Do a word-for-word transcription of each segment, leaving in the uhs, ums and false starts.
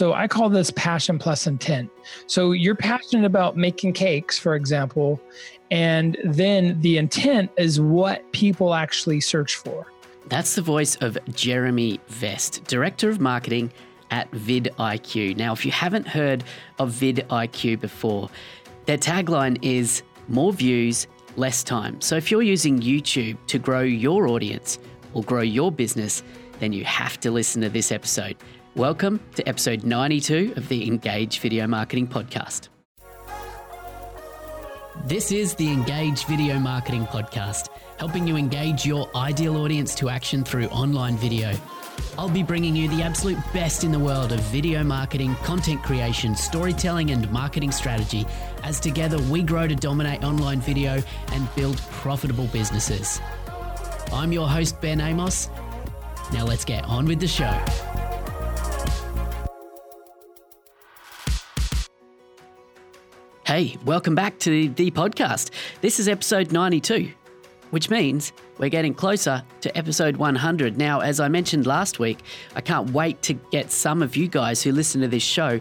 So I call this passion plus intent. So you're passionate about making cakes, for example, and then the intent is what people actually search for. That's the voice of Jeremy Vest, Director of Marketing at VidIQ. Now, if you haven't heard of VidIQ before, their tagline is more views, less time. So if you're using YouTube to grow your audience or grow your business, then you have to listen to this episode. Welcome to episode ninety-two of the Engage Video Marketing Podcast. This is the Engage Video Marketing Podcast, helping you engage your ideal audience to action through online video. I'll be bringing you the absolute best in the world of video marketing, content creation, storytelling, and marketing strategy, as together we grow to dominate online video and build profitable businesses. I'm your host, Ben Amos. Now let's get on with the show. Hey, welcome back to the podcast. This is episode ninety-two, which means we're getting closer to episode one hundred. Now, as I mentioned last week, I can't wait to get some of you guys who listen to this show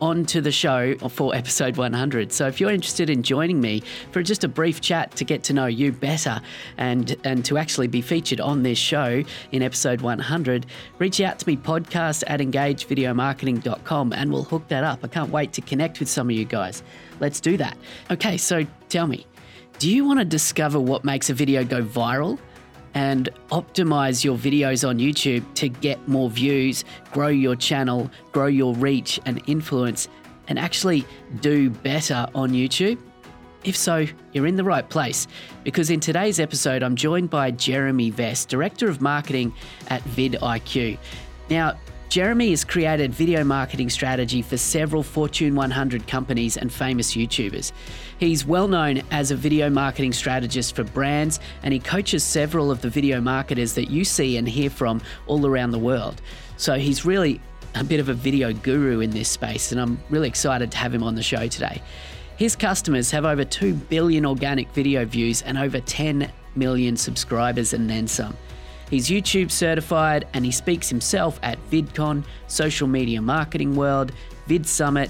onto the show for episode one hundred. So if you're interested in joining me for just a brief chat to get to know you better and, and to actually be featured on this show in episode one hundred, reach out to me, podcast at engage video marketing dot com, and we'll hook that up. I can't wait to connect with some of you guys. Let's do that. Okay, so tell me, do you want to discover what makes a video go viral and optimize your videos on YouTube to get more views, grow your channel, grow your reach and influence, and actually do better on YouTube? If so, you're in the right place, because in today's episode, I'm joined by Jeremy Vest, Director of Marketing at VidIQ. Now, Jeremy has created video marketing strategy for several Fortune one hundred companies and famous YouTubers. He's well known as a video marketing strategist for brands, and he coaches several of the video marketers that you see and hear from all around the world. So he's really a bit of a video guru in this space, and I'm really excited to have him on the show today. His customers have over two billion organic video views and over ten million subscribers and then some. He's YouTube certified, and he speaks himself at VidCon, Social Media Marketing World, Vid Summit.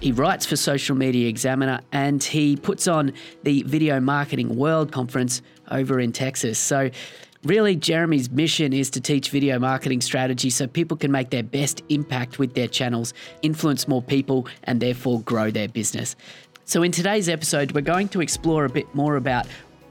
He writes for Social Media Examiner, and he puts on the Video Marketing World Conference over in Texas. So really, Jeremy's mission is to teach video marketing strategy so people can make their best impact with their channels, influence more people, and therefore grow their business. So in today's episode, we're going to explore a bit more about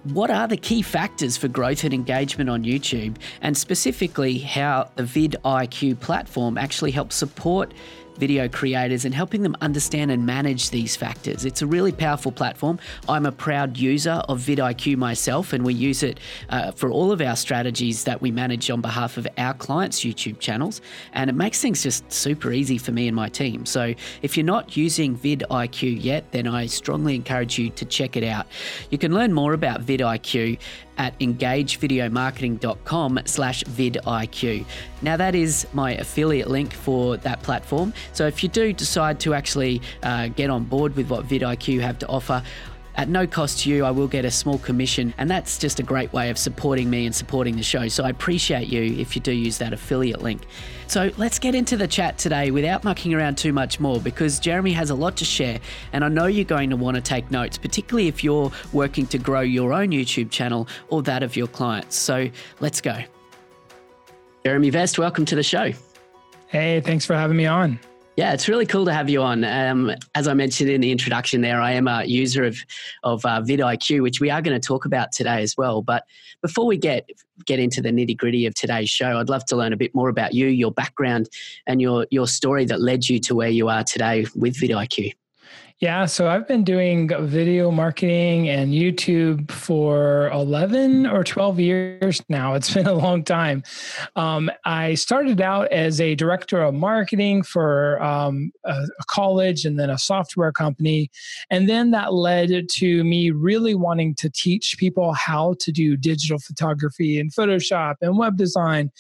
what are the key factors for growth and engagement on YouTube, and specifically how the VidIQ platform actually helps support video creators and helping them understand and manage these factors. It's a really powerful platform. I'm a proud user of VidIQ myself, and we use it uh, for all of our strategies that we manage on behalf of our clients' YouTube channels, and it makes things just super easy for me and my team. So if you're not using VidIQ yet, then I strongly encourage you to check it out. You can learn more about VidIQ at engage video marketing dot com slash VidIQ. Now, that is my affiliate link for that platform. So if you do decide to actually uh, get on board with what VidIQ have to offer, at no cost to you, I will get a small commission, and that's just a great way of supporting me and supporting the show. So I appreciate you if you do use that affiliate link. So let's get into the chat today without mucking around too much more, because Jeremy has a lot to share, and I know you're going to want to take notes, particularly if you're working to grow your own YouTube channel or that of your clients. So let's go. Jeremy Vest, welcome to the show. Hey, thanks for having me on. Yeah, it's really cool to have you on. Um, as I mentioned in the introduction there, I am a user of, of uh, VidIQ, which we are going to talk about today as well. But before we get get into the nitty-gritty of today's show, I'd love to learn a bit more about you, your background, and your, your story that led you to where you are today with VidIQ. Yeah, so I've been doing video marketing and YouTube for eleven or twelve years now. It's been a long time. Um, I started out as a director of marketing for um, a, a college and then a software company. And then that led to me really wanting to teach people how to do digital photography and Photoshop and web design.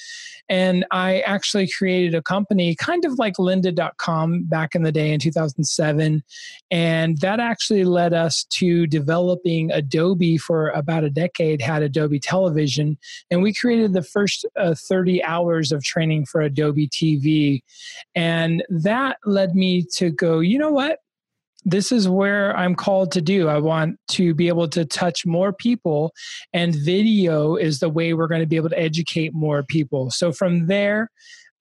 And I actually created a company kind of like Lynda dot com back in the day in two thousand seven. And that actually led us to developing Adobe. For about a decade, had Adobe Television. And we created the first uh, thirty hours of training for Adobe T V. And that led me to go, you know what? This is where I'm called to do. I want to be able to touch more people, and video is the way we're going to be able to educate more people. So from there,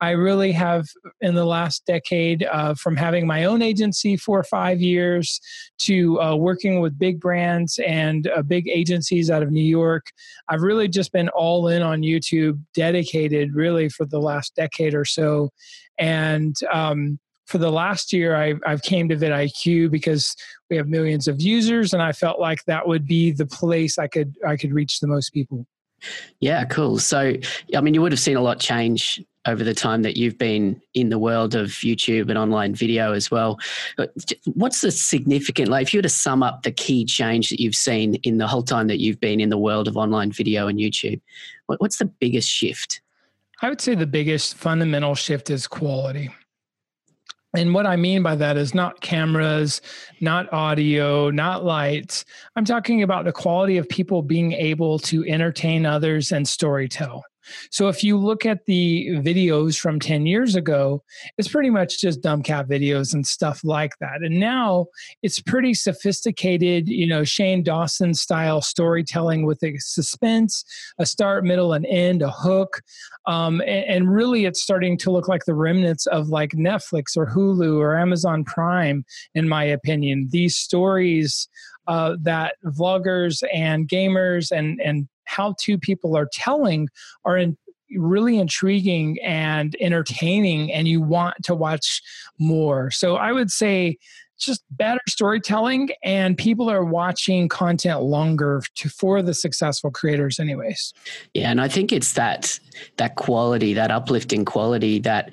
I really have, in the last decade, uh, from having my own agency for five years to uh, working with big brands and uh, big agencies out of New York, I've really just been all in on YouTube, dedicated really for the last decade or so. And um, for the last year, I, I've came to VidIQ because we have millions of users, and I felt like that would be the place I could I could reach the most people. Yeah, cool. So, I mean, you would have seen a lot change over the time that you've been in the world of YouTube and online video as well. What's the significant, like if you were to sum up the key change that you've seen in the whole time that you've been in the world of online video and YouTube, what's the biggest shift? I would say the biggest fundamental shift is quality. And what I mean by that is not cameras, not audio, not lights. I'm talking about the quality of people being able to entertain others and storytell. So if you look at the videos from ten years ago, it's pretty much just dumb cat videos and stuff like that. And now it's pretty sophisticated, you know, Shane Dawson style storytelling with a suspense, a start, middle, and end, a hook. Um, and, and really it's starting to look like the remnants of like Netflix or Hulu or Amazon Prime, in my opinion. These stories uh, that vloggers and gamers and, and how two people are telling are in, really intriguing and entertaining, and you want to watch more. So I would say just better storytelling, and people are watching content longer to, for the successful creators anyways. Yeah. And I think it's that, that quality, that uplifting quality that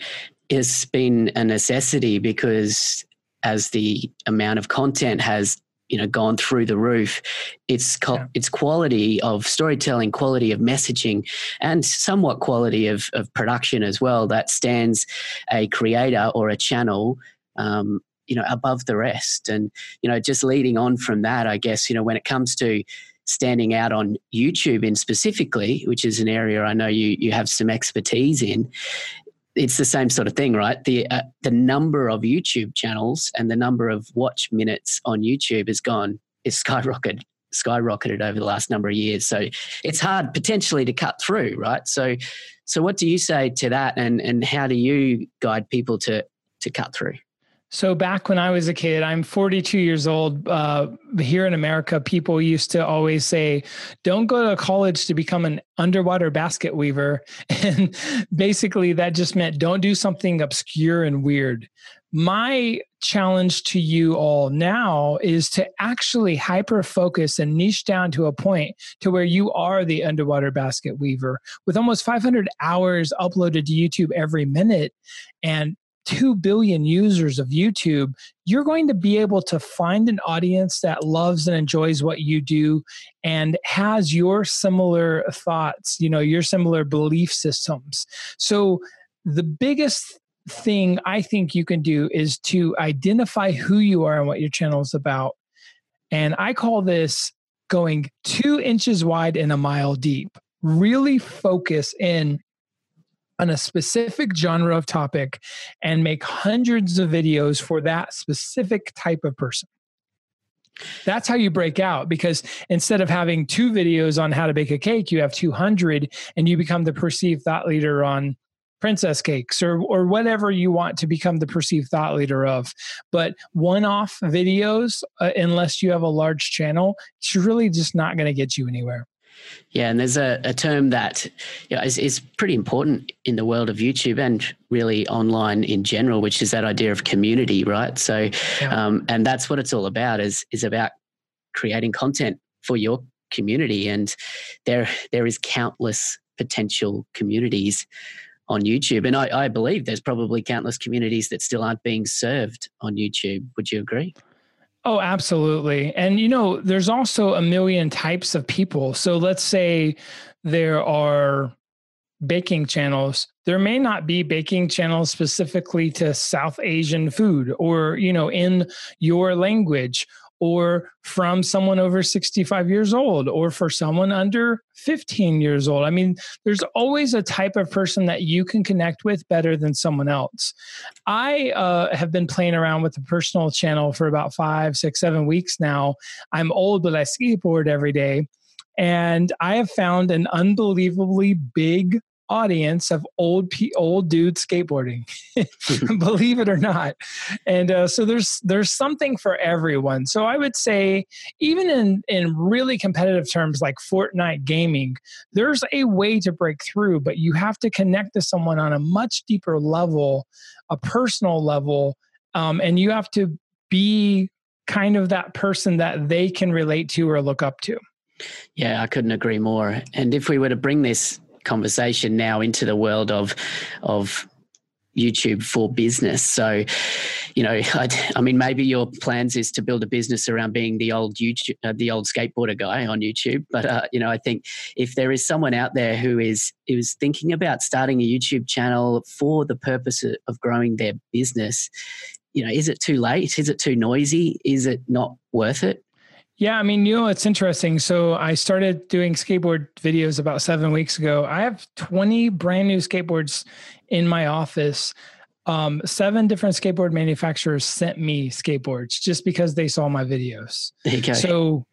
has been a necessity, because as the amount of content has you know, gone through the roof, it's co- yeah. it's quality of storytelling, quality of messaging, and somewhat quality of, of production as well that stands a creator or a channel, um, you know, above the rest. And, you know, just leading on from that, I guess, you know, when it comes to standing out on YouTube in specifically, which is an area I know you, you have some expertise in, it's the same sort of thing, right? The uh, the number of YouTube channels and the number of watch minutes on YouTube has gone, is skyrocketed, skyrocketed over the last number of years. So it's hard potentially to cut through, right? So so what do you say to that, and and how do you guide people to to cut through? So back when I was a kid, I'm forty-two years old, uh, here in America, people used to always say, don't go to college to become an underwater basket weaver. And basically that just meant don't do something obscure and weird. My challenge to you all now is to actually hyper-focus and niche down to a point to where you are the underwater basket weaver. With almost five hundred hours uploaded to YouTube every minute and two billion users of YouTube, you're going to be able to find an audience that loves and enjoys what you do and has your similar thoughts, you know, your similar belief systems. So the biggest thing I think you can do is to identify who you are and what your channel is about. And I call this going two inches wide and a mile deep. Really focus in on a specific genre of topic and make hundreds of videos for that specific type of person. That's how you break out, because instead of having two videos on how to bake a cake, you have two hundred, and you become the perceived thought leader on princess cakes or or whatever you want to become the perceived thought leader of. But one-off videos, uh, unless you have a large channel, it's really just not going to get you anywhere. Yeah, and there's a, a term that you know, is, is pretty important in the world of YouTube and really online in general, which is that idea of community, right? So, yeah. um, and that's what it's all about, is is about creating content for your community. And there there is countless potential communities on YouTube. And I, I believe there's probably countless communities that still aren't being served on YouTube. Would you agree? Oh, absolutely. And, you know, there's also a million types of people. So let's say there are baking channels, there may not be baking channels specifically to South Asian food, or, you know, in your language, or from someone over sixty-five years old, or for someone under fifteen years old. I mean, there's always a type of person that you can connect with better than someone else. I uh, have been playing around with the personal channel for about five, six, seven weeks now. I'm old, but I skateboard every day. And I have found an unbelievably big audience of old old dudes skateboarding, believe it or not. And uh, so there's there's something for everyone. So I would say, even in, in really competitive terms like Fortnite gaming, there's a way to break through, but you have to connect to someone on a much deeper level, a personal level, um, and you have to be kind of that person that they can relate to or look up to. Yeah, I couldn't agree more. And if we were to bring this conversation now into the world of of YouTube for business. So, you know, I'd, I mean, maybe your plans is to build a business around being the old YouTube, uh, the old skateboarder guy on YouTube. But, uh, you know, I think if there is someone out there who is, is thinking about starting a YouTube channel for the purpose of growing their business, you know, is it too late? Is it too noisy? Is it not worth it? Yeah, I mean, you know, it's interesting. So I started doing skateboard videos about seven weeks ago. I have twenty brand new skateboards in my office. Um, seven different skateboard manufacturers sent me skateboards just because they saw my videos. Okay. So,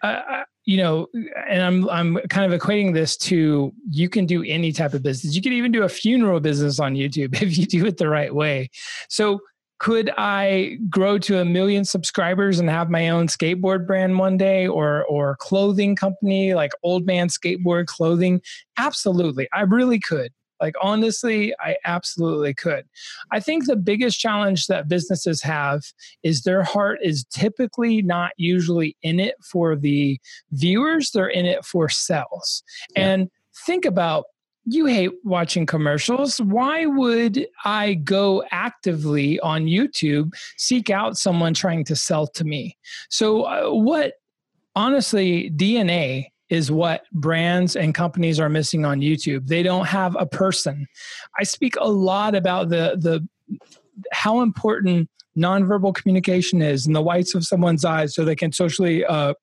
uh, you know, and I'm I'm kind of equating this to, you can do any type of business. You could even do a funeral business on YouTube if you do it the right way. So, could I grow to a million subscribers and have my own skateboard brand one day, or or clothing company like Old Man Skateboard Clothing? Absolutely. I really could. Like, honestly, I absolutely could. I think the biggest challenge that businesses have is their heart is typically not usually in it for the viewers. They're in it for sales. Yeah. And think about, you hate watching commercials. Why would I go actively on YouTube, seek out someone trying to sell to me? So uh, what, honestly, D N A is what brands and companies are missing on YouTube. They don't have a person. I speak a lot about the, the how important nonverbal communication is and the whites of someone's eyes so they can socially uh,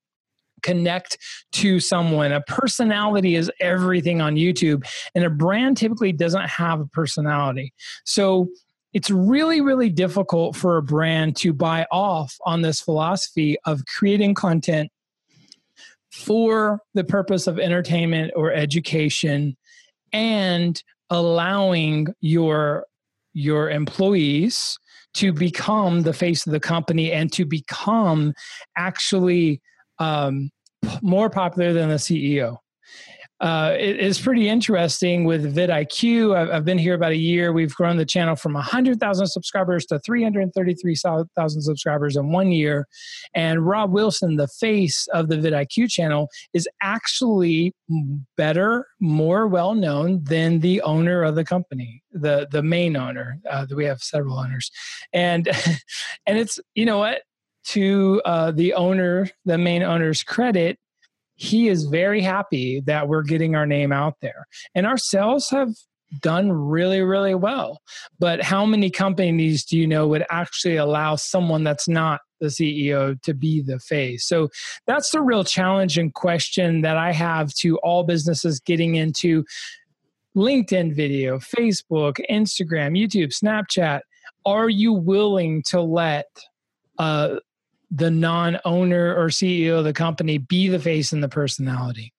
connect to someone. A personality is everything on YouTube, and a brand typically doesn't have a personality. So it's really, really difficult for a brand to buy off on this philosophy of creating content for the purpose of entertainment or education, and allowing your, your employees to become the face of the company and to become actually Um, more popular than the C E O. Uh, it is pretty interesting with VidIQ. I've, I've been here about a year. We've grown the channel from one hundred thousand subscribers to three hundred thirty-three thousand subscribers in one year. And Rob Wilson, the face of the VidIQ channel, is actually better, more well-known than the owner of the company, the, the main owner. Uh, we have several owners. And, and it's, you know what? To uh, the owner, the main owner's credit, he is very happy that we're getting our name out there. And our sales have done really, really well. But how many companies do you know would actually allow someone that's not the C E O to be the face? So that's the real challenge and question that I have to all businesses getting into LinkedIn video, Facebook, Instagram, YouTube, Snapchat. Are you willing to let uh, the non-owner or C E O of the company be the face and the personality?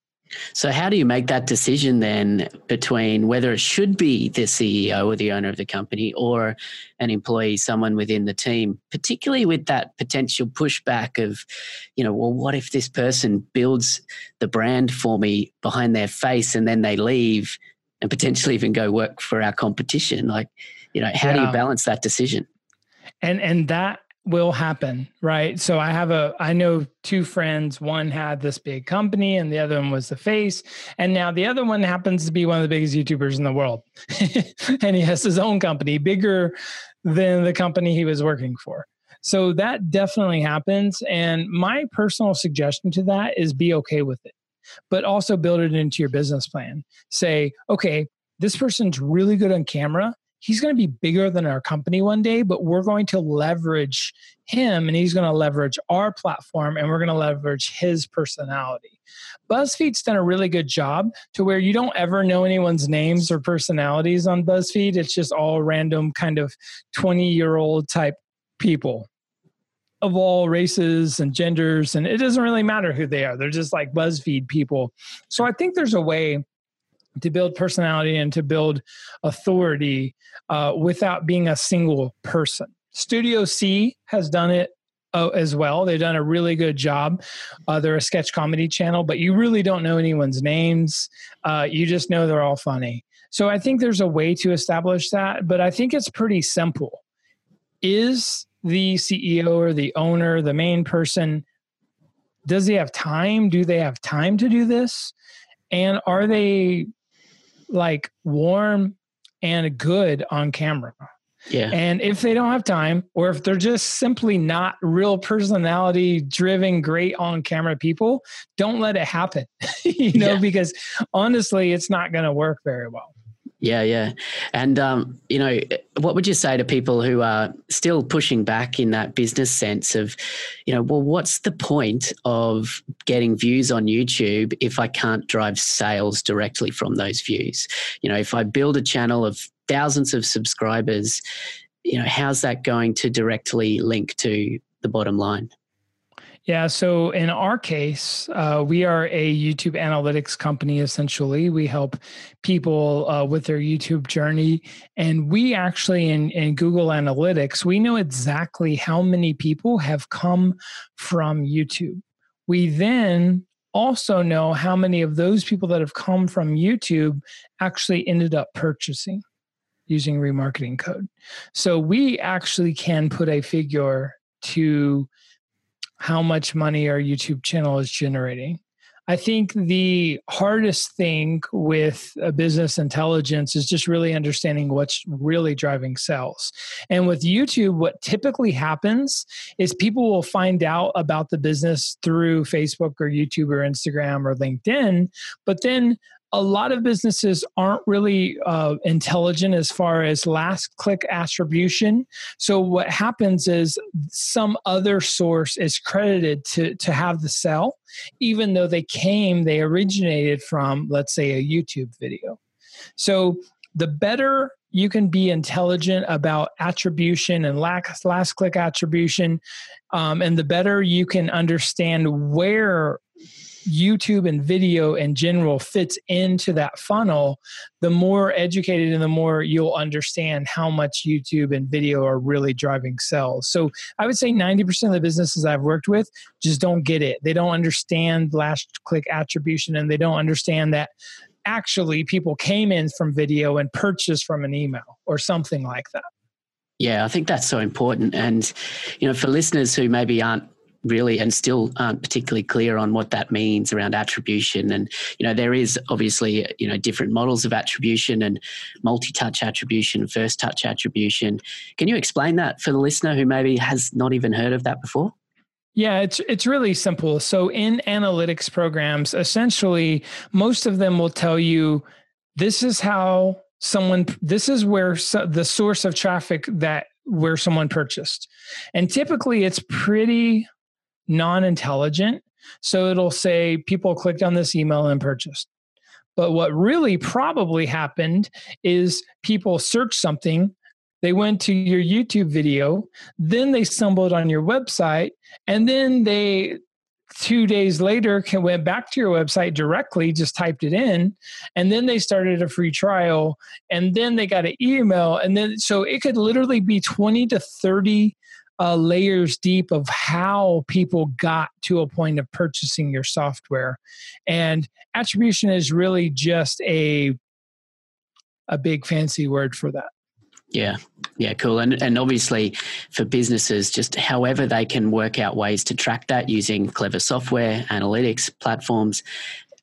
So how do you make that decision then between whether it should be the C E O or the owner of the company or an employee, someone within the team, particularly with that potential pushback of, you know, well, what if this person builds the brand for me behind their face and then they leave and potentially even go work for our competition? Like, you know, how yeah. do you balance that decision? And, and that will happen, right? So I have a, I know two friends, one had this big company and the other one was the face. And now the other one happens to be one of the biggest YouTubers in the world. And he has his own company, bigger than the company he was working for. So that definitely happens. And my personal suggestion to that is be okay with it, but also build it into your business plan. Say, okay, this person's really good on camera. He's going to be bigger than our company one day, but we're going to leverage him and he's going to leverage our platform and we're going to leverage his personality. BuzzFeed's done a really good job to where you don't ever know anyone's names or personalities on BuzzFeed. It's just all random kind of twenty-year-old type people of all races and genders. And it doesn't really matter who they are. They're just like BuzzFeed people. So I think there's a way to build personality and to build authority uh, without being a single person. Studio C has done it uh, as well. They've done a really good job. Uh, they're a sketch comedy channel, but you really don't know anyone's names. Uh, you just know they're all funny. So I think there's a way to establish that, but I think it's pretty simple. Is the C E O or the owner, the main person, does he have time? Do they have time to do this? And are they like warm and good on camera? Yeah. And if they don't have time, or if they're just simply not real personality driven, great on camera people, don't let it happen, you know, yeah. because honestly, it's not going to work very well. Yeah. Yeah. And, um, you know, what would you say to people who are still pushing back in that business sense of, you know, well, what's the point of getting views on YouTube if I can't drive sales directly from those views? You know, if I build a channel of thousands of subscribers, you know, how's that going to directly link to the bottom line? Yeah. So in our case, uh, we are a YouTube analytics company. Essentially, we help people uh, with their YouTube journey. And we actually in, in Google Analytics, we know exactly how many people have come from YouTube. We then also know how many of those people that have come from YouTube actually ended up purchasing using remarketing code. So we actually can put a figure to how much money our YouTube channel is generating. I think the hardest thing with a business intelligence is just really understanding what's really driving sales. And with YouTube, what typically happens is people will find out about the business through Facebook or YouTube or Instagram or LinkedIn, but then a lot of businesses aren't really uh, intelligent as far as last click attribution. So what happens is some other source is credited to, to have the sale, even though they came, they originated from, let's say, a YouTube video. So the better you can be intelligent about attribution and last, last click attribution, um, and the better you can understand where YouTube and video in general fits into that funnel, the more educated and the more you'll understand how much YouTube and video are really driving sales. So I would say ninety percent of the businesses I've worked with just don't get it. They don't understand last click attribution, and they don't understand that actually people came in from video and purchased from an email or something like that. Yeah, I think that's so important. And, you know, for listeners who maybe aren't really and still aren't particularly clear on what that means around attribution. And, you know, there is obviously, you know, different models of attribution and multi-touch attribution, first touch attribution. Can you explain that for the listener who maybe has not even heard of that before? Yeah, it's it's really simple. So in analytics programs, essentially, most of them will tell you this is how someone, this is where so, the source of traffic that where someone purchased. And typically it's pretty non-intelligent. So it'll say people clicked on this email and purchased. But what really probably happened is people searched something, they went to your YouTube video, then they stumbled on your website, and then they two days later can went back to your website directly, just typed it in, and then they started a free trial, and then they got an email. And then, so it could literally be twenty to thirty Uh, layers deep of how people got to a point of purchasing your software. And attribution is really just a a big fancy word for that. Yeah. Yeah. Cool. And and obviously for businesses, just however they can work out ways to track that using clever software, analytics platforms,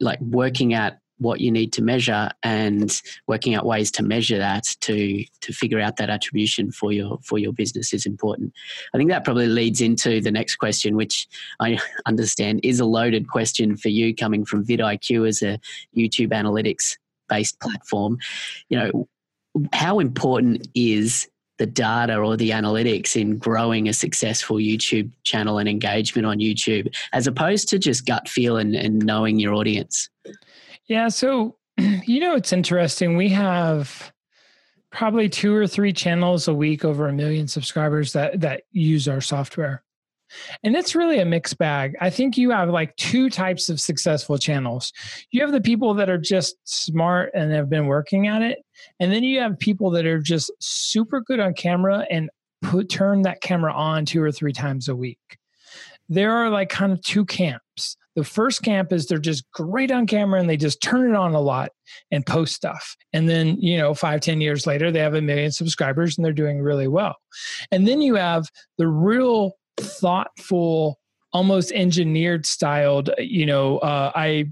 like working out what you need to measure and working out ways to measure that to, to figure out that attribution for your, for your business is important. I think that probably leads into the next question, which I understand is a loaded question for you coming from VidIQ as a YouTube analytics based platform, you know, how important is the data or the analytics in growing a successful YouTube channel and engagement on YouTube, as opposed to just gut feel and, and knowing your audience? Yeah. So, you know, it's interesting. We have probably two or three channels a week over a million subscribers that, that use our software. And it's really a mixed bag. I think you have like two types of successful channels. You have the people that are just smart and have been working at it. And then you have people that are just super good on camera and put, turn that camera on two or three times a week. There are like kind of two camps. The first camp is they're just great on camera and they just turn it on a lot and post stuff. And then, you know, five, ten years later, they have a million subscribers and they're doing really well. And then you have the real thoughtful, almost engineered styled, you know, uh, I,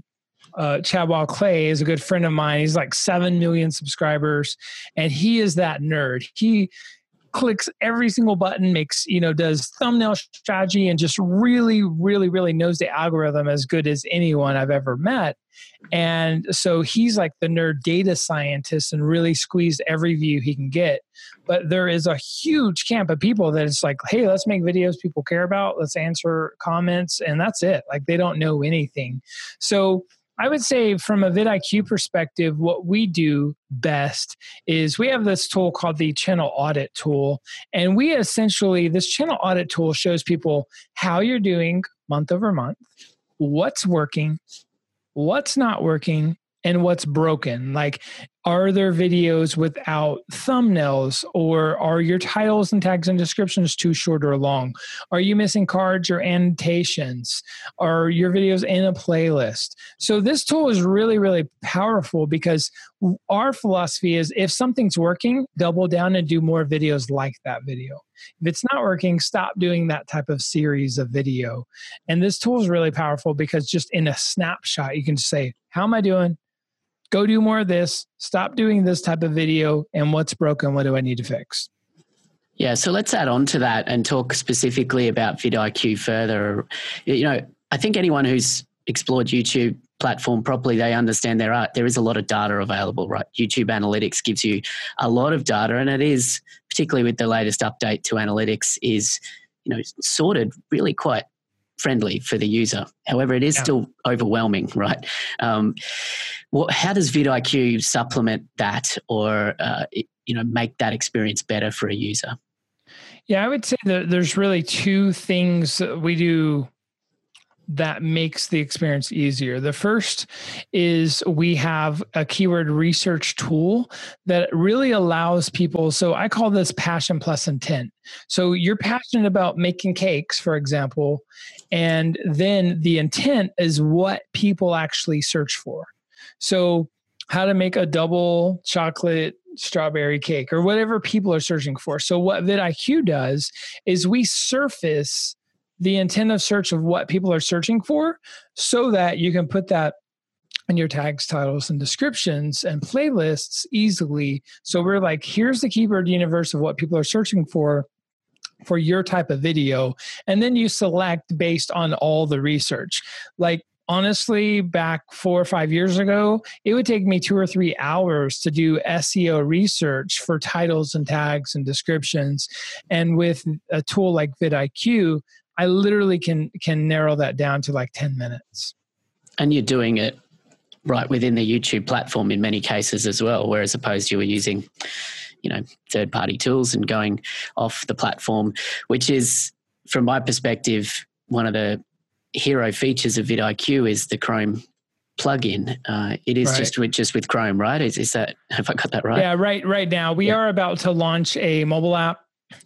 uh, Chadwell Clay is a good friend of mine. He's like seven million subscribers and he is that nerd. He clicks every single button, makes, you know, does thumbnail strategy and just really, really, really knows the algorithm as good as anyone I've ever met. And so he's like the nerd data scientist and really squeezed every view he can get. But there is a huge camp of people that it's like, hey, let's make videos people care about. Let's answer comments. And that's it. Like they don't know anything. So I would say from a VidIQ perspective, what we do best is we have this tool called the channel audit tool. And we essentially, this channel audit tool shows people how you're doing month over month, what's working, what's not working, and what's broken. Like, are there videos without thumbnails, or are your titles and tags and descriptions too short or long? Are you missing cards or annotations? Are your videos in a playlist? So this tool is really, really powerful because our philosophy is if something's working, double down and do more videos like that video. If it's not working, stop doing that type of series of video. And this tool is really powerful because just in a snapshot, you can just say, how am I doing? Go do more of this, stop doing this type of video, and what's broken, what do I need to fix? Yeah, so let's add on to that and talk specifically about VidIQ further. You know, I think anyone who's explored YouTube platform properly, they understand there are there is a lot of data available, right? YouTube analytics gives you a lot of data, and it is, particularly with the latest update to analytics, is, you know, sorted really quite friendly for the user. However, it is yeah. still overwhelming, right? Um, what, how does VidIQ supplement that, or uh, it, you know, make that experience better for a user? Yeah, I would say that there's really two things that we do that makes the experience easier. The first is we have a keyword research tool that really allows people, so I call this passion plus intent. So you're passionate about making cakes, for example, and then the intent is what people actually search for. So how to make a double chocolate strawberry cake or whatever people are searching for. So what VidIQ does is we surface the intent of search of what people are searching for so that you can put that in your tags, titles, and descriptions and playlists easily. So we're like, here's the keyword universe of what people are searching for, for your type of video. And then you select based on all the research. Like, honestly, back four or five years ago, it would take me two or three hours to do S E O research for titles and tags and descriptions. And with a tool like VidIQ, I literally can can narrow that down to like ten minutes. And you're doing it right within the YouTube platform in many cases as well, whereas opposed you were using, you know, third-party tools and going off the platform, which is, from my perspective, one of the hero features of VidIQ is the Chrome plugin. Uh, it is right. just with just with Chrome, right? Is, is that, have I got that right? Yeah, right. Right now, we yeah. are about to launch a mobile app.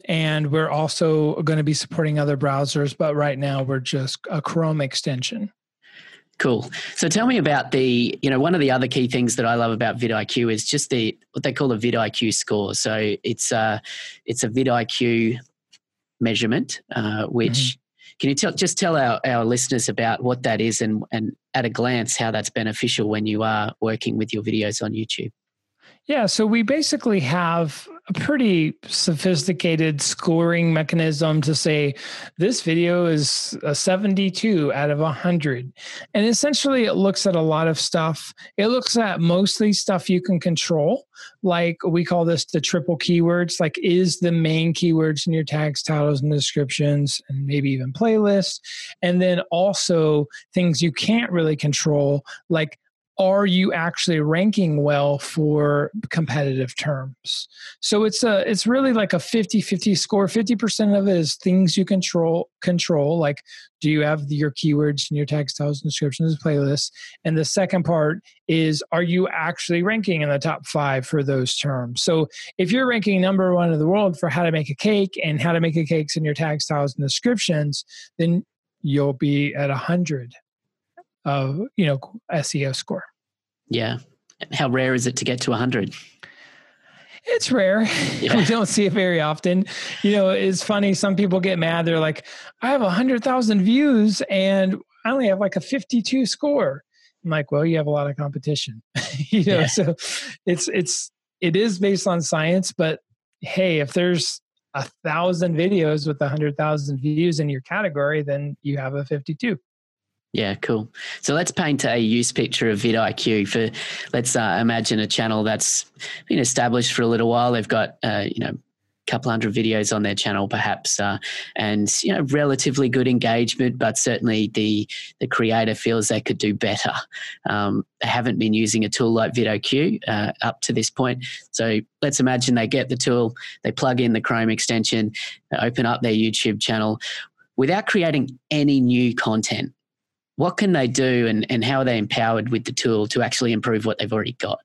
And we're also going to be supporting other browsers, but right now we're just a Chrome extension. Cool. So tell me about the, you know, one of the other key things that I love about VidIQ is just the, what they call a VidIQ score. So it's a, it's a VidIQ measurement, uh, which, mm-hmm. can you tell, just tell our, our listeners about what that is and, and at a glance, how that's beneficial when you are working with your videos on YouTube? Yeah, so we basically have a pretty sophisticated scoring mechanism to say this video is a seventy-two out of one hundred. And essentially it looks at a lot of stuff. It looks at mostly stuff you can control. Like we call this the triple keywords, like is the main keywords in your tags, titles, and descriptions, and maybe even playlists. And then also things you can't really control, like are you actually ranking well for competitive terms? So it's a, it's really like a fifty fifty score. fifty percent of it is things you control, control. Like, do you have your keywords and your tags, titles, and descriptions, and playlists? And the second part is, are you actually ranking in the top five for those terms? So if you're ranking number one in the world for how to make a cake and how to make a cake's in your tags, titles, and descriptions, then you'll be at one hundred. Of uh, you know, S E O score. Yeah. How rare is it to get to one hundred? It's rare. Yeah. We don't see it very often. You know, it's funny. Some people get mad. They're like, I have one hundred thousand views and I only have like a fifty-two score. I'm like, well, you have a lot of competition. you know, yeah. So it's, it's, it is based on science, but hey, if there's a thousand videos with one hundred thousand views in your category, then you have a fifty-two. Yeah, cool. So let's paint a use picture of VidIQ for, let's uh, imagine a channel that's been established for a little while. They've got, uh, you know, a couple hundred videos on their channel perhaps, uh, and, you know, relatively good engagement, but certainly the, the creator feels they could do better. Um, they haven't been using a tool like VidIQ uh, up to this point. So let's imagine they get the tool, they plug in the Chrome extension, they open up their YouTube channel without creating any new content. What can they do and, and how are they empowered with the tool to actually improve what they've already got?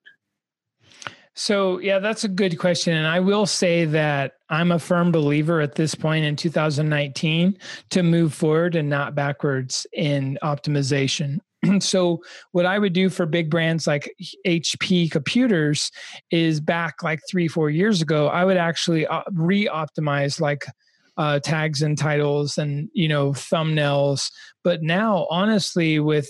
So, yeah, that's a good question. And I will say that I'm a firm believer at this point in two thousand nineteen to move forward and not backwards in optimization. So what I would do for big brands like H P computers is back like three, four years ago, I would actually re-optimize like Uh, tags and titles and, you know, thumbnails. But now, honestly, with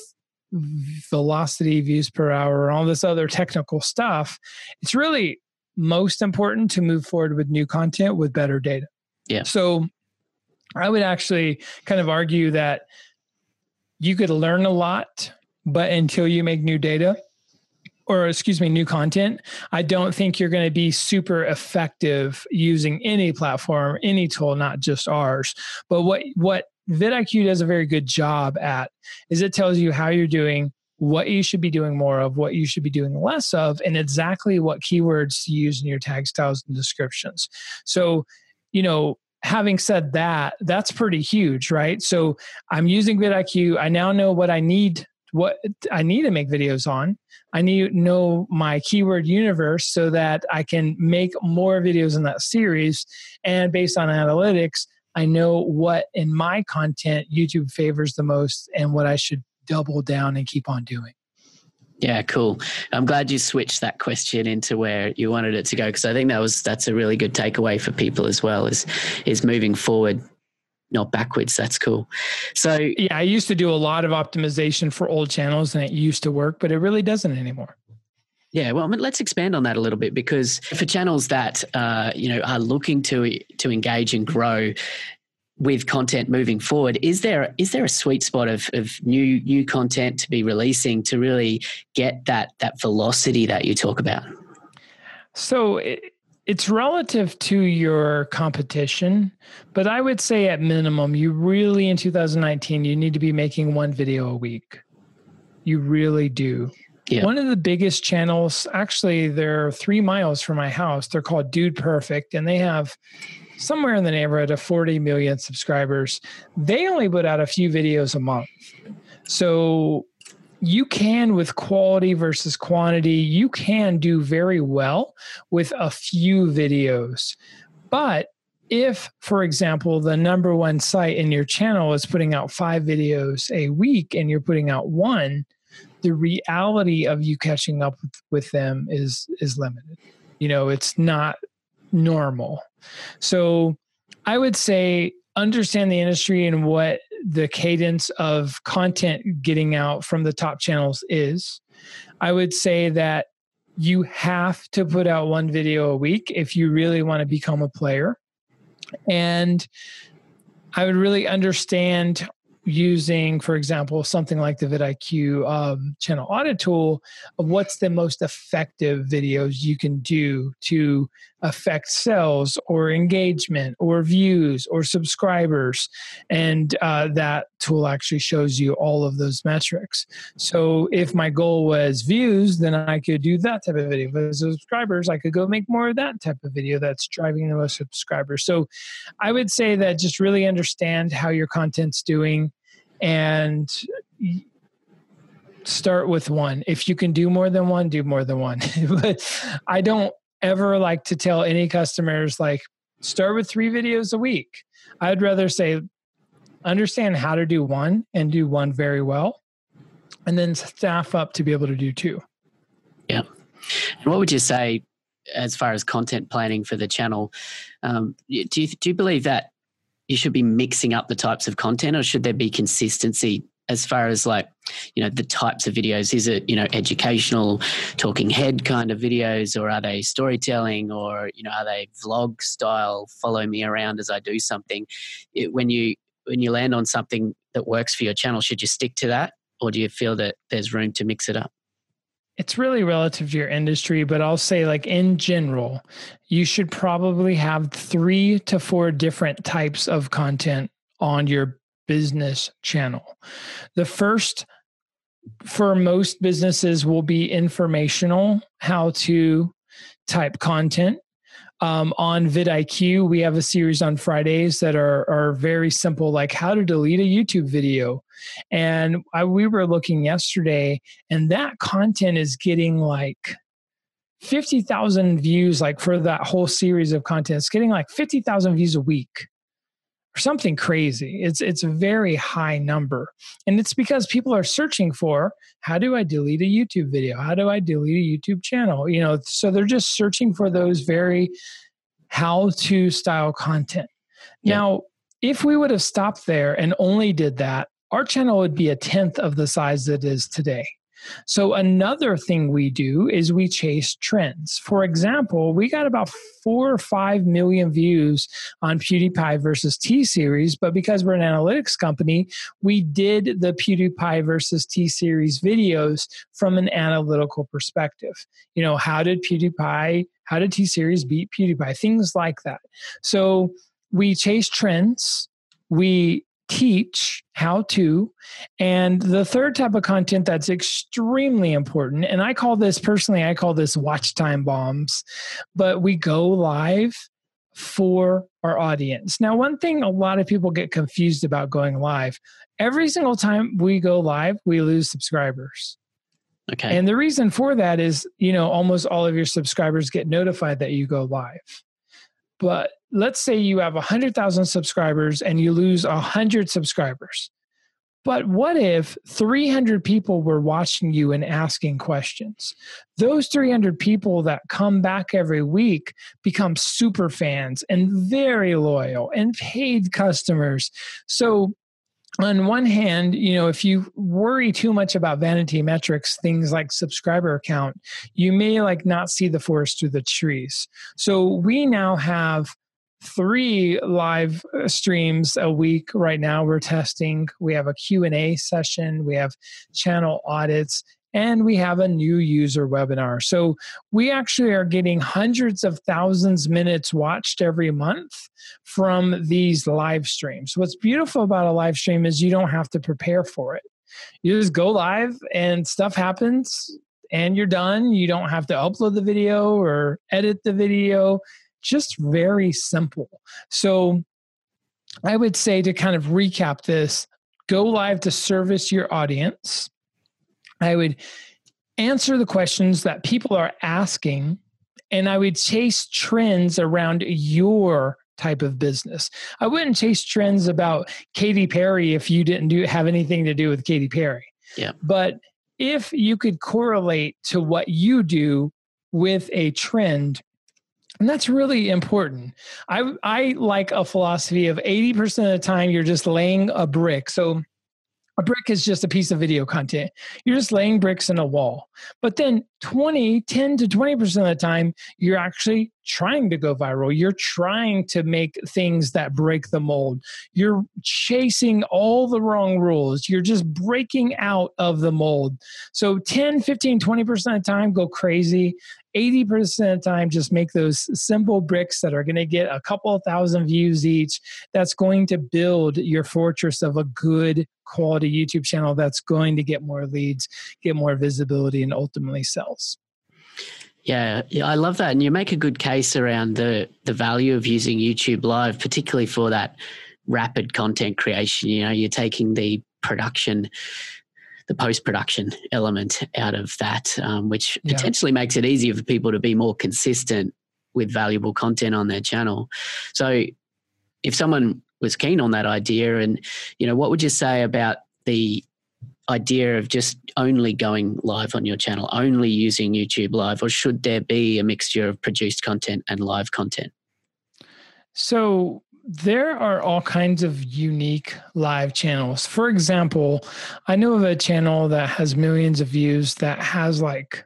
velocity, views per hour, and all this other technical stuff, it's really most important to move forward with new content with better data. Yeah. So I would actually kind of argue that you could learn a lot, but until you make new data, or excuse me, new content, I don't think you're going to be super effective using any platform, any tool, not just ours. But what, what VidIQ does a very good job at is it tells you how you're doing, what you should be doing more of, what you should be doing less of, and exactly what keywords to use in your tags, titles, and descriptions. So, you know, having said that, that's pretty huge, right? So I'm using VidIQ. I now know what I need what I need to make videos on. I need to know my keyword universe so that I can make more videos in that series. And based on analytics, I know what in my content YouTube favors the most and what I should double down and keep on doing. Yeah, cool. I'm glad you switched that question into where you wanted it to go, because I think that was, that's a really good takeaway for people as well, is, is moving forward, not backwards. That's cool. So yeah, I used to do a lot of optimization for old channels and it used to work, but it really doesn't anymore. Yeah. Well, I mean, let's expand on that a little bit, because for channels that, uh, you know, are looking to, to engage and grow with content moving forward, is there, is there a sweet spot of, of new, new content to be releasing to really get that, that velocity that you talk about? So it, It's relative to your competition, but I would say at minimum, you really, in two thousand nineteen, you need to be making one video a week. You really do. Yeah. One of the biggest channels, actually, they're three miles from my house. They're called Dude Perfect, and they have somewhere in the neighborhood of forty million subscribers. They only put out a few videos a month. So you can, with quality versus quantity, you can do very well with a few videos. But if, for example, the number one site in your channel is putting out five videos a week and you're putting out one, the reality of you catching up with them is, is limited. You know, it's not normal. So I would say understand the industry and what the cadence of content getting out from the top channels is. I would say that you have to put out one video a week if you really want to become a player. And I would really understand using, for example, something like the VidIQ um, channel audit tool of what's the most effective videos you can do to affect sales or engagement or views or subscribers. And uh, that tool actually shows you all of those metrics. So if my goal was views, then I could do that type of video. But subscribers, I could go make more of that type of video that's driving the most subscribers. So I would say that just really understand how your content's doing and start with one. If you can do more than one, do more than one. But I don't ever like to tell any customers, like, start with three videos a week. I'd rather say, understand how to do one and do one very well, and then staff up to be able to do two. Yeah. And what would you say as far as content planning for the channel? Um, do you, do you believe that you should be mixing up the types of content, or should there be consistency as far as, like, you know, the types of videos? Is it, you know, educational talking head kind of videos, or are they storytelling, or, you know, are they vlog style, follow me around as I do something? It, when you when you land on something that works for your channel, should you stick to that, or do you feel that there's room to mix it up? It's really relative to your industry, but I'll say, like, in general, you should probably have three to four different types of content on your business channel. The first, for most businesses, will be informational, how to type content. Um, on VidIQ, we have a series on Fridays that are, are very simple, like how to delete a YouTube video. And I, we were looking yesterday, and that content is getting like fifty thousand views, like for that whole series of content. It's getting like fifty thousand views a week. Something crazy. It's it's a very high number. And it's because people are searching for, how do I delete a YouTube video? How do I delete a YouTube channel? You know, so they're just searching for those very how-to style content. Yeah. Now, if we would have stopped there and only did that, our channel would be a tenth of the size that it is today. So another thing we do is we chase trends. For example, we got about four or five million views on PewDiePie versus T-Series, but because we're an analytics company, we did the PewDiePie versus T-Series videos from an analytical perspective. You know, how did PewDiePie, how did T-Series beat PewDiePie? Things like that. So we chase trends. We teach how to. And the third type of content that's extremely important, and I call this personally, I call this watch time bombs, but we go live for our audience. Now, one thing a lot of people get confused about going live, every single time we go live, we lose subscribers. Okay. And the reason for that is, you know, almost all of your subscribers get notified that you go live. But let's say you have one hundred thousand subscribers and you lose one hundred subscribers. But what if three hundred people were watching you and asking questions? Those three hundred people that come back every week become super fans and very loyal and paid customers. So on one hand, you know, if you worry too much about vanity metrics, things like subscriber count, you may like not see the forest through the trees. So we now have three live streams a week right now. We're testing. We have a Q and A session. We have channel audits. And we have a new user webinar. So we actually are getting hundreds of thousands of minutes watched every month from these live streams. What's beautiful about a live stream is you don't have to prepare for it. You just go live and stuff happens and you're done. You don't have to upload the video or edit the video. Just very simple. So I would say, to kind of recap this, go live to service your audience. I would answer the questions that people are asking, and I would chase trends around your type of business. I wouldn't chase trends about Katy Perry if you didn't do have anything to do with Katy Perry. Yeah. But if you could correlate to what you do with a trend, and that's really important. I, I like a philosophy of eighty percent of the time you're just laying a brick. So A brick is just a piece of video content. You're just laying bricks in a wall. But then twenty, ten to twenty percent of the time, you're actually trying to go viral. You're trying to make things that break the mold. You're chasing all the wrong rules. You're just breaking out of the mold. So ten, fifteen, twenty percent of the time, go crazy. eighty percent of the time, just make those simple bricks that are going to get a couple thousand views each. That's going to build your fortress of a good quality YouTube channel that's going to get more leads, get more visibility, and ultimately sales. Yeah, yeah, I love that. And you make a good case around the the value of using YouTube Live, particularly for that rapid content creation. You know, you're taking the production, the post-production element out of that, um, which yeah. potentially makes it easier for people to be more consistent with valuable content on their channel. So if someone was keen on that idea, and, you know, what would you say about the idea of just only going live on your channel, only using YouTube Live, or should there be a mixture of produced content and live content? So there are all kinds of unique live channels. For example, I know of a channel that has millions of views that has like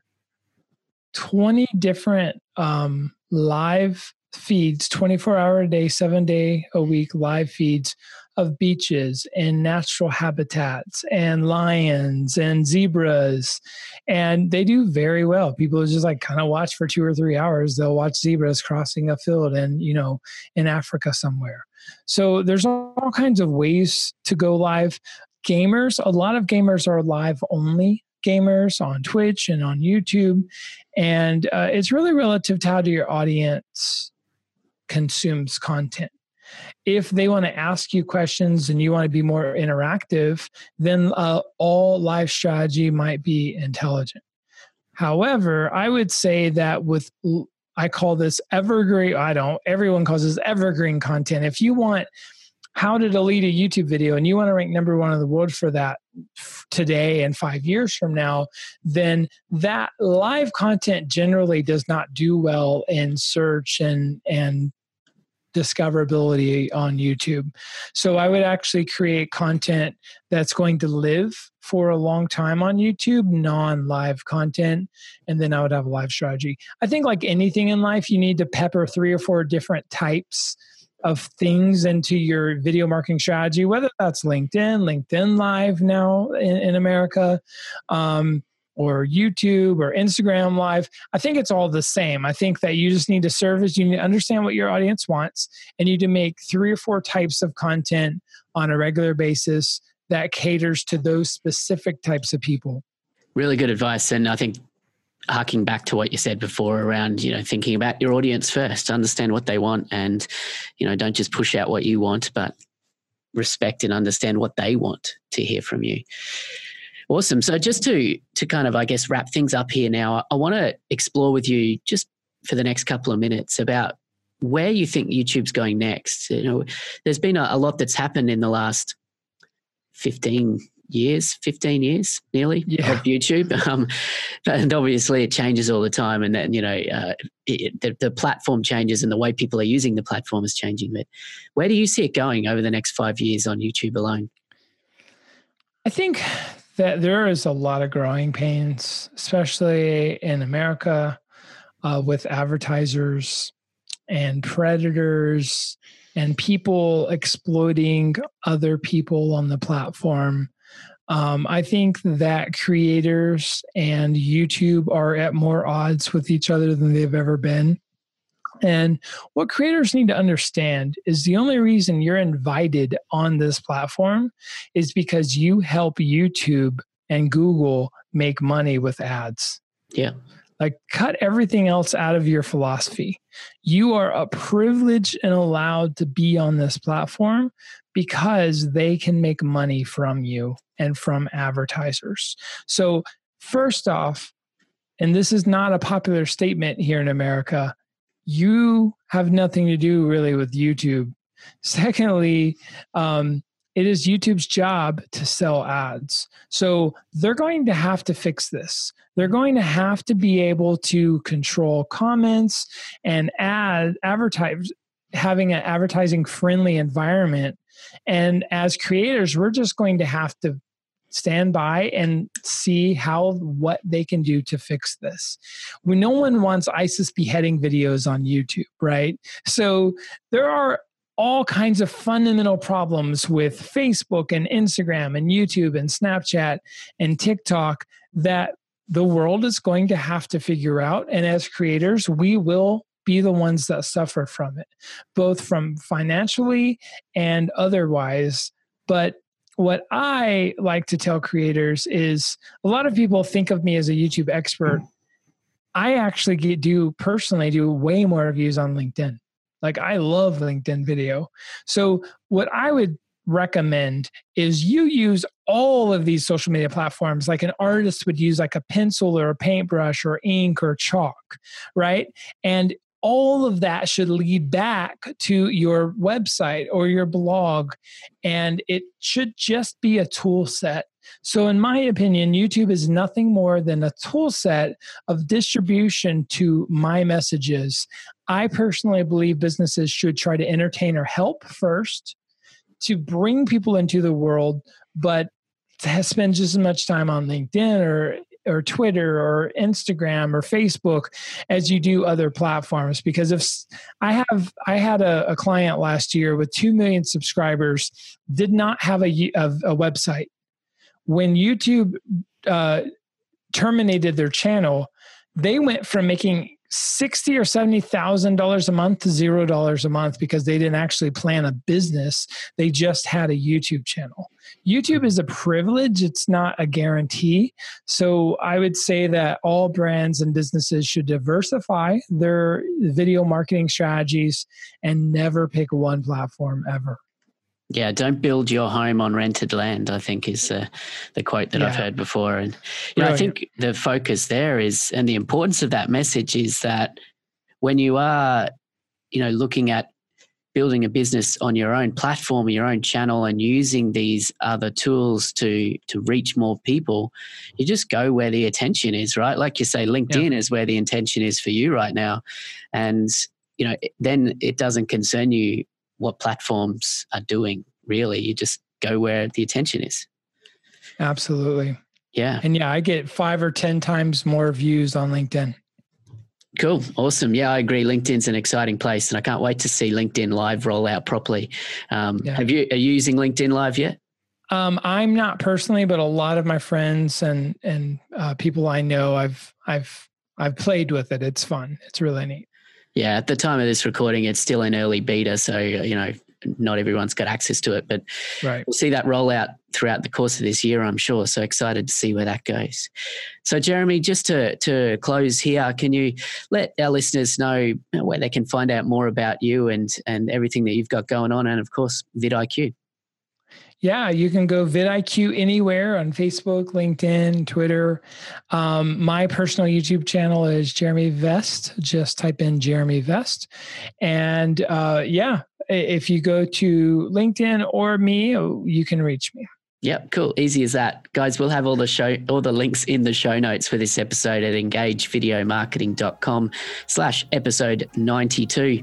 twenty different um, live feeds, twenty-four hour a day, seven day a week live feeds of beaches and natural habitats and lions and zebras. And they do very well. People just like kind of watch for two or three hours. They'll watch zebras crossing a field and, you know, in Africa somewhere. So there's all kinds of ways to go live. Gamers, a lot of gamers are live only gamers on Twitch and on YouTube. And uh, it's really relative to how do your audience consumes content. If they want to ask you questions and you want to be more interactive, then uh, all live strategy might be intelligent. However, I would say that with, I call this evergreen, I don't, everyone calls this evergreen content. If you want how to delete a YouTube video and you want to rank number one in the world for that today and five years from now, then that live content generally does not do well in search and, and, discoverability on YouTube. So I would actually create content that's going to live for a long time on YouTube, non-live content, and then I would have a live strategy. I think like anything in life, you need to pepper three or four different types of things into your video marketing strategy, whether that's LinkedIn, LinkedIn Live now in, in America, um, or YouTube or Instagram Live. I think it's all the same. I think that you just need to service, you need to understand what your audience wants, and you need to make three or four types of content on a regular basis that caters to those specific types of people. Really good advice. And I think harking back to what you said before around, you know, thinking about your audience first, understand what they want, and, you know, don't just push out what you want, but respect and understand what they want to hear from you. Awesome. So just to to kind of, I guess, wrap things up here now, I, I want to explore with you just for the next couple of minutes about where you think YouTube's going next. You know, there's been a, a lot that's happened in the last fifteen years, fifteen years nearly, yeah. of YouTube. Um, and obviously it changes all the time, and then, you know, uh, it, the, the platform changes and the way people are using the platform is changing. But where do you see it going over the next five years on YouTube alone? I think that there is a lot of growing pains, especially in America, uh, with advertisers and predators and people exploiting other people on the platform. Um, I think that creators and YouTube are at more odds with each other than they've ever been. And what creators need to understand is the only reason you're invited on this platform is because you help YouTube and Google make money with ads. Yeah. Like, cut everything else out of your philosophy. You are a privilege and allowed to be on this platform because they can make money from you and from advertisers. So first off, and this is not a popular statement here in America, you have nothing to do really with YouTube. Secondly, um, it is YouTube's job to sell ads. So they're going to have to fix this. They're going to have to be able to control comments and ad advertise, having an advertising friendly environment. And as creators, we're just going to have to stand by and see how, what they can do to fix this. We, no one wants ISIS beheading videos on YouTube, right? So there are all kinds of fundamental problems with Facebook and Instagram and YouTube and Snapchat and TikTok that the world is going to have to figure out. And as creators, we will be the ones that suffer from it, both from financially and otherwise. But what I like to tell creators is, a lot of people think of me as a YouTube expert. I actually get, do personally do way more reviews on LinkedIn. Like, I love LinkedIn video. So what I would recommend is you use all of these social media platforms like an artist would use like a pencil or a paintbrush or ink or chalk, right? And all of that should lead back to your website or your blog, and it should just be a tool set. So in my opinion, YouTube is nothing more than a tool set of distribution to my messages. I personally believe businesses should try to entertain or help first to bring people into the world, but to spend just as much time on LinkedIn or or Twitter or Instagram or Facebook as you do other platforms. Because if I have, I had a, a client last year with two million subscribers, did not have a, a, a website. When YouTube uh, terminated their channel, they went from making sixty or seventy thousand dollars a month to zero dollars a month, because they didn't actually plan a business. They just had a YouTube channel. YouTube is a privilege; it's not a guarantee. So I would say that all brands and businesses should diversify their video marketing strategies and never pick one platform ever. Yeah, don't build your home on rented land, I think is uh, the quote that yeah. I've heard before. And you know, I think the focus there is, and the importance of that message is that when you are, you know, looking at building a business on your own platform, your own channel, and using these other tools to to reach more people, you just go where the attention is, right? Like you say, LinkedIn yeah. is where the intention is for you right now. And, you know, then it doesn't concern you what platforms are doing, really. You just go where the attention is. Absolutely. Yeah. And yeah, I get five or ten times more views on LinkedIn. Cool. Awesome. Yeah, I agree. LinkedIn's an exciting place, and I can't wait to see LinkedIn Live roll out properly. Um, yeah. Have you, are you using LinkedIn Live yet? Um, I'm not personally, but a lot of my friends and, and uh, people I know, I've, I've, I've played with it. It's fun. It's really neat. Yeah, at the time of this recording, it's still in early beta, so, you know, not everyone's got access to it, but right. we'll see that roll out throughout the course of this year, I'm sure. So excited to see where that goes. So, Jeremy, just to, to close here, can you let our listeners know where they can find out more about you and, and everything that you've got going on, and, of course, VidIQ? Yeah, you can go VidIQ anywhere on Facebook, LinkedIn, Twitter. Um, my personal YouTube channel is Jeremy Vest. Just type in Jeremy Vest. And uh, yeah, if you go to LinkedIn or me, you can reach me. Yep, cool. Easy as that. Guys, we'll have all the show, all the links in the show notes for this episode at engagevideomarketing.com slash episode 92.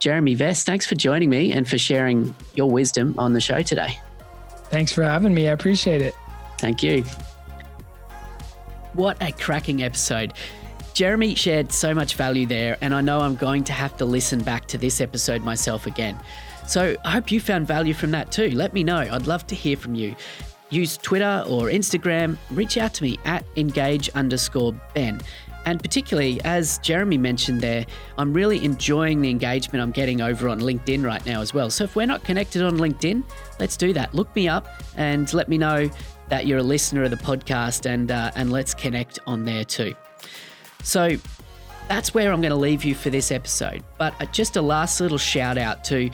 Jeremy Vest, thanks for joining me and for sharing your wisdom on the show today. Thanks for having me. I appreciate it. Thank you. What a cracking episode. Jeremy shared so much value there, and I know I'm going to have to listen back to this episode myself again. So I hope you found value from that too. Let me know. I'd love to hear from you. Use Twitter or Instagram. Reach out to me at engage underscore Ben. And particularly, as Jeremy mentioned there, I'm really enjoying the engagement I'm getting over on LinkedIn right now as well. So if we're not connected on LinkedIn, let's do that. Look me up and let me know that you're a listener of the podcast, and uh, and let's connect on there too. So that's where I'm going to leave you for this episode. But just a last little shout out to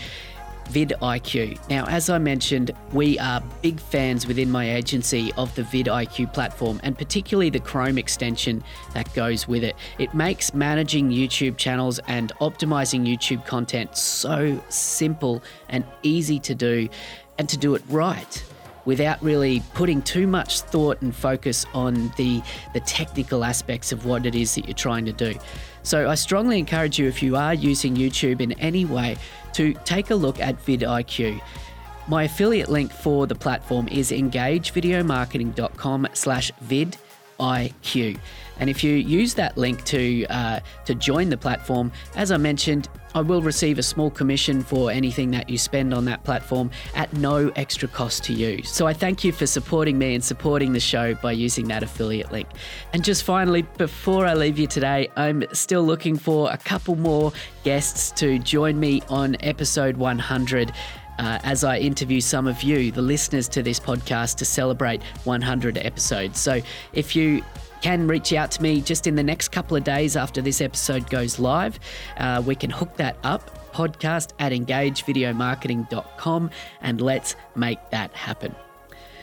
VidIQ. Now, as I mentioned, we are big fans within my agency of the VidIQ platform, and particularly the Chrome extension that goes with it. It makes managing YouTube channels and optimizing YouTube content so simple and easy to do, and to do it right, without really putting too much thought and focus on the, the technical aspects of what it is that you're trying to do. So I strongly encourage you, if you are using YouTube in any way, to take a look at VidIQ. My affiliate link for the platform is engage video marketing dot com slash vid I Q. And if you use that link to uh, to join the platform, as I mentioned, I will receive a small commission for anything that you spend on that platform at no extra cost to you. So I thank you for supporting me and supporting the show by using that affiliate link. And just finally, before I leave you today, I'm still looking for a couple more guests to join me on episode one hundred. Uh, as I interview some of you, the listeners to this podcast, to celebrate one hundred episodes. So if you can reach out to me just in the next couple of days after this episode goes live, uh, we can hook that up, podcast at engage video marketing dot com, and let's make that happen.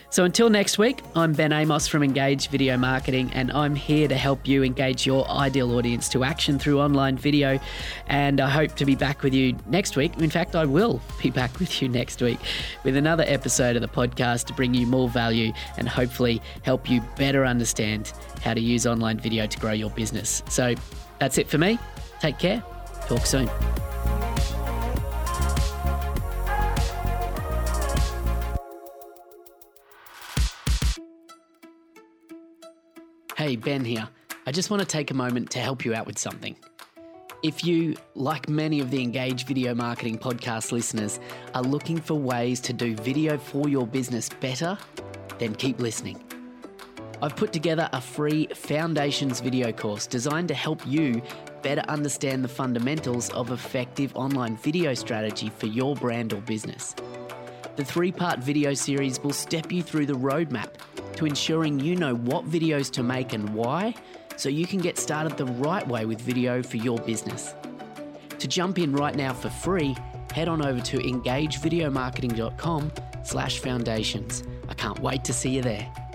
So until next week, I'm Ben Amos from Engage Video Marketing, and I'm here to help you engage your ideal audience to action through online video. And I hope to be back with you next week. In fact, I will be back with you next week with another episode of the podcast to bring you more value and hopefully help you better understand how to use online video to grow your business. So that's it for me. Take care. Talk soon. Hey, Ben here. I just want to take a moment to help you out with something. If you, like many of the Engage Video Marketing Podcast listeners, are looking for ways to do video for your business better, then keep listening. I've put together a free Foundations video course designed to help you better understand the fundamentals of effective online video strategy for your brand or business. The three-part video series will step you through the roadmap to ensuring you know what videos to make and why, so you can get started the right way with video for your business. To jump in right now for free, head on over to engage video marketing dot com slash foundations. I can't wait to see you there.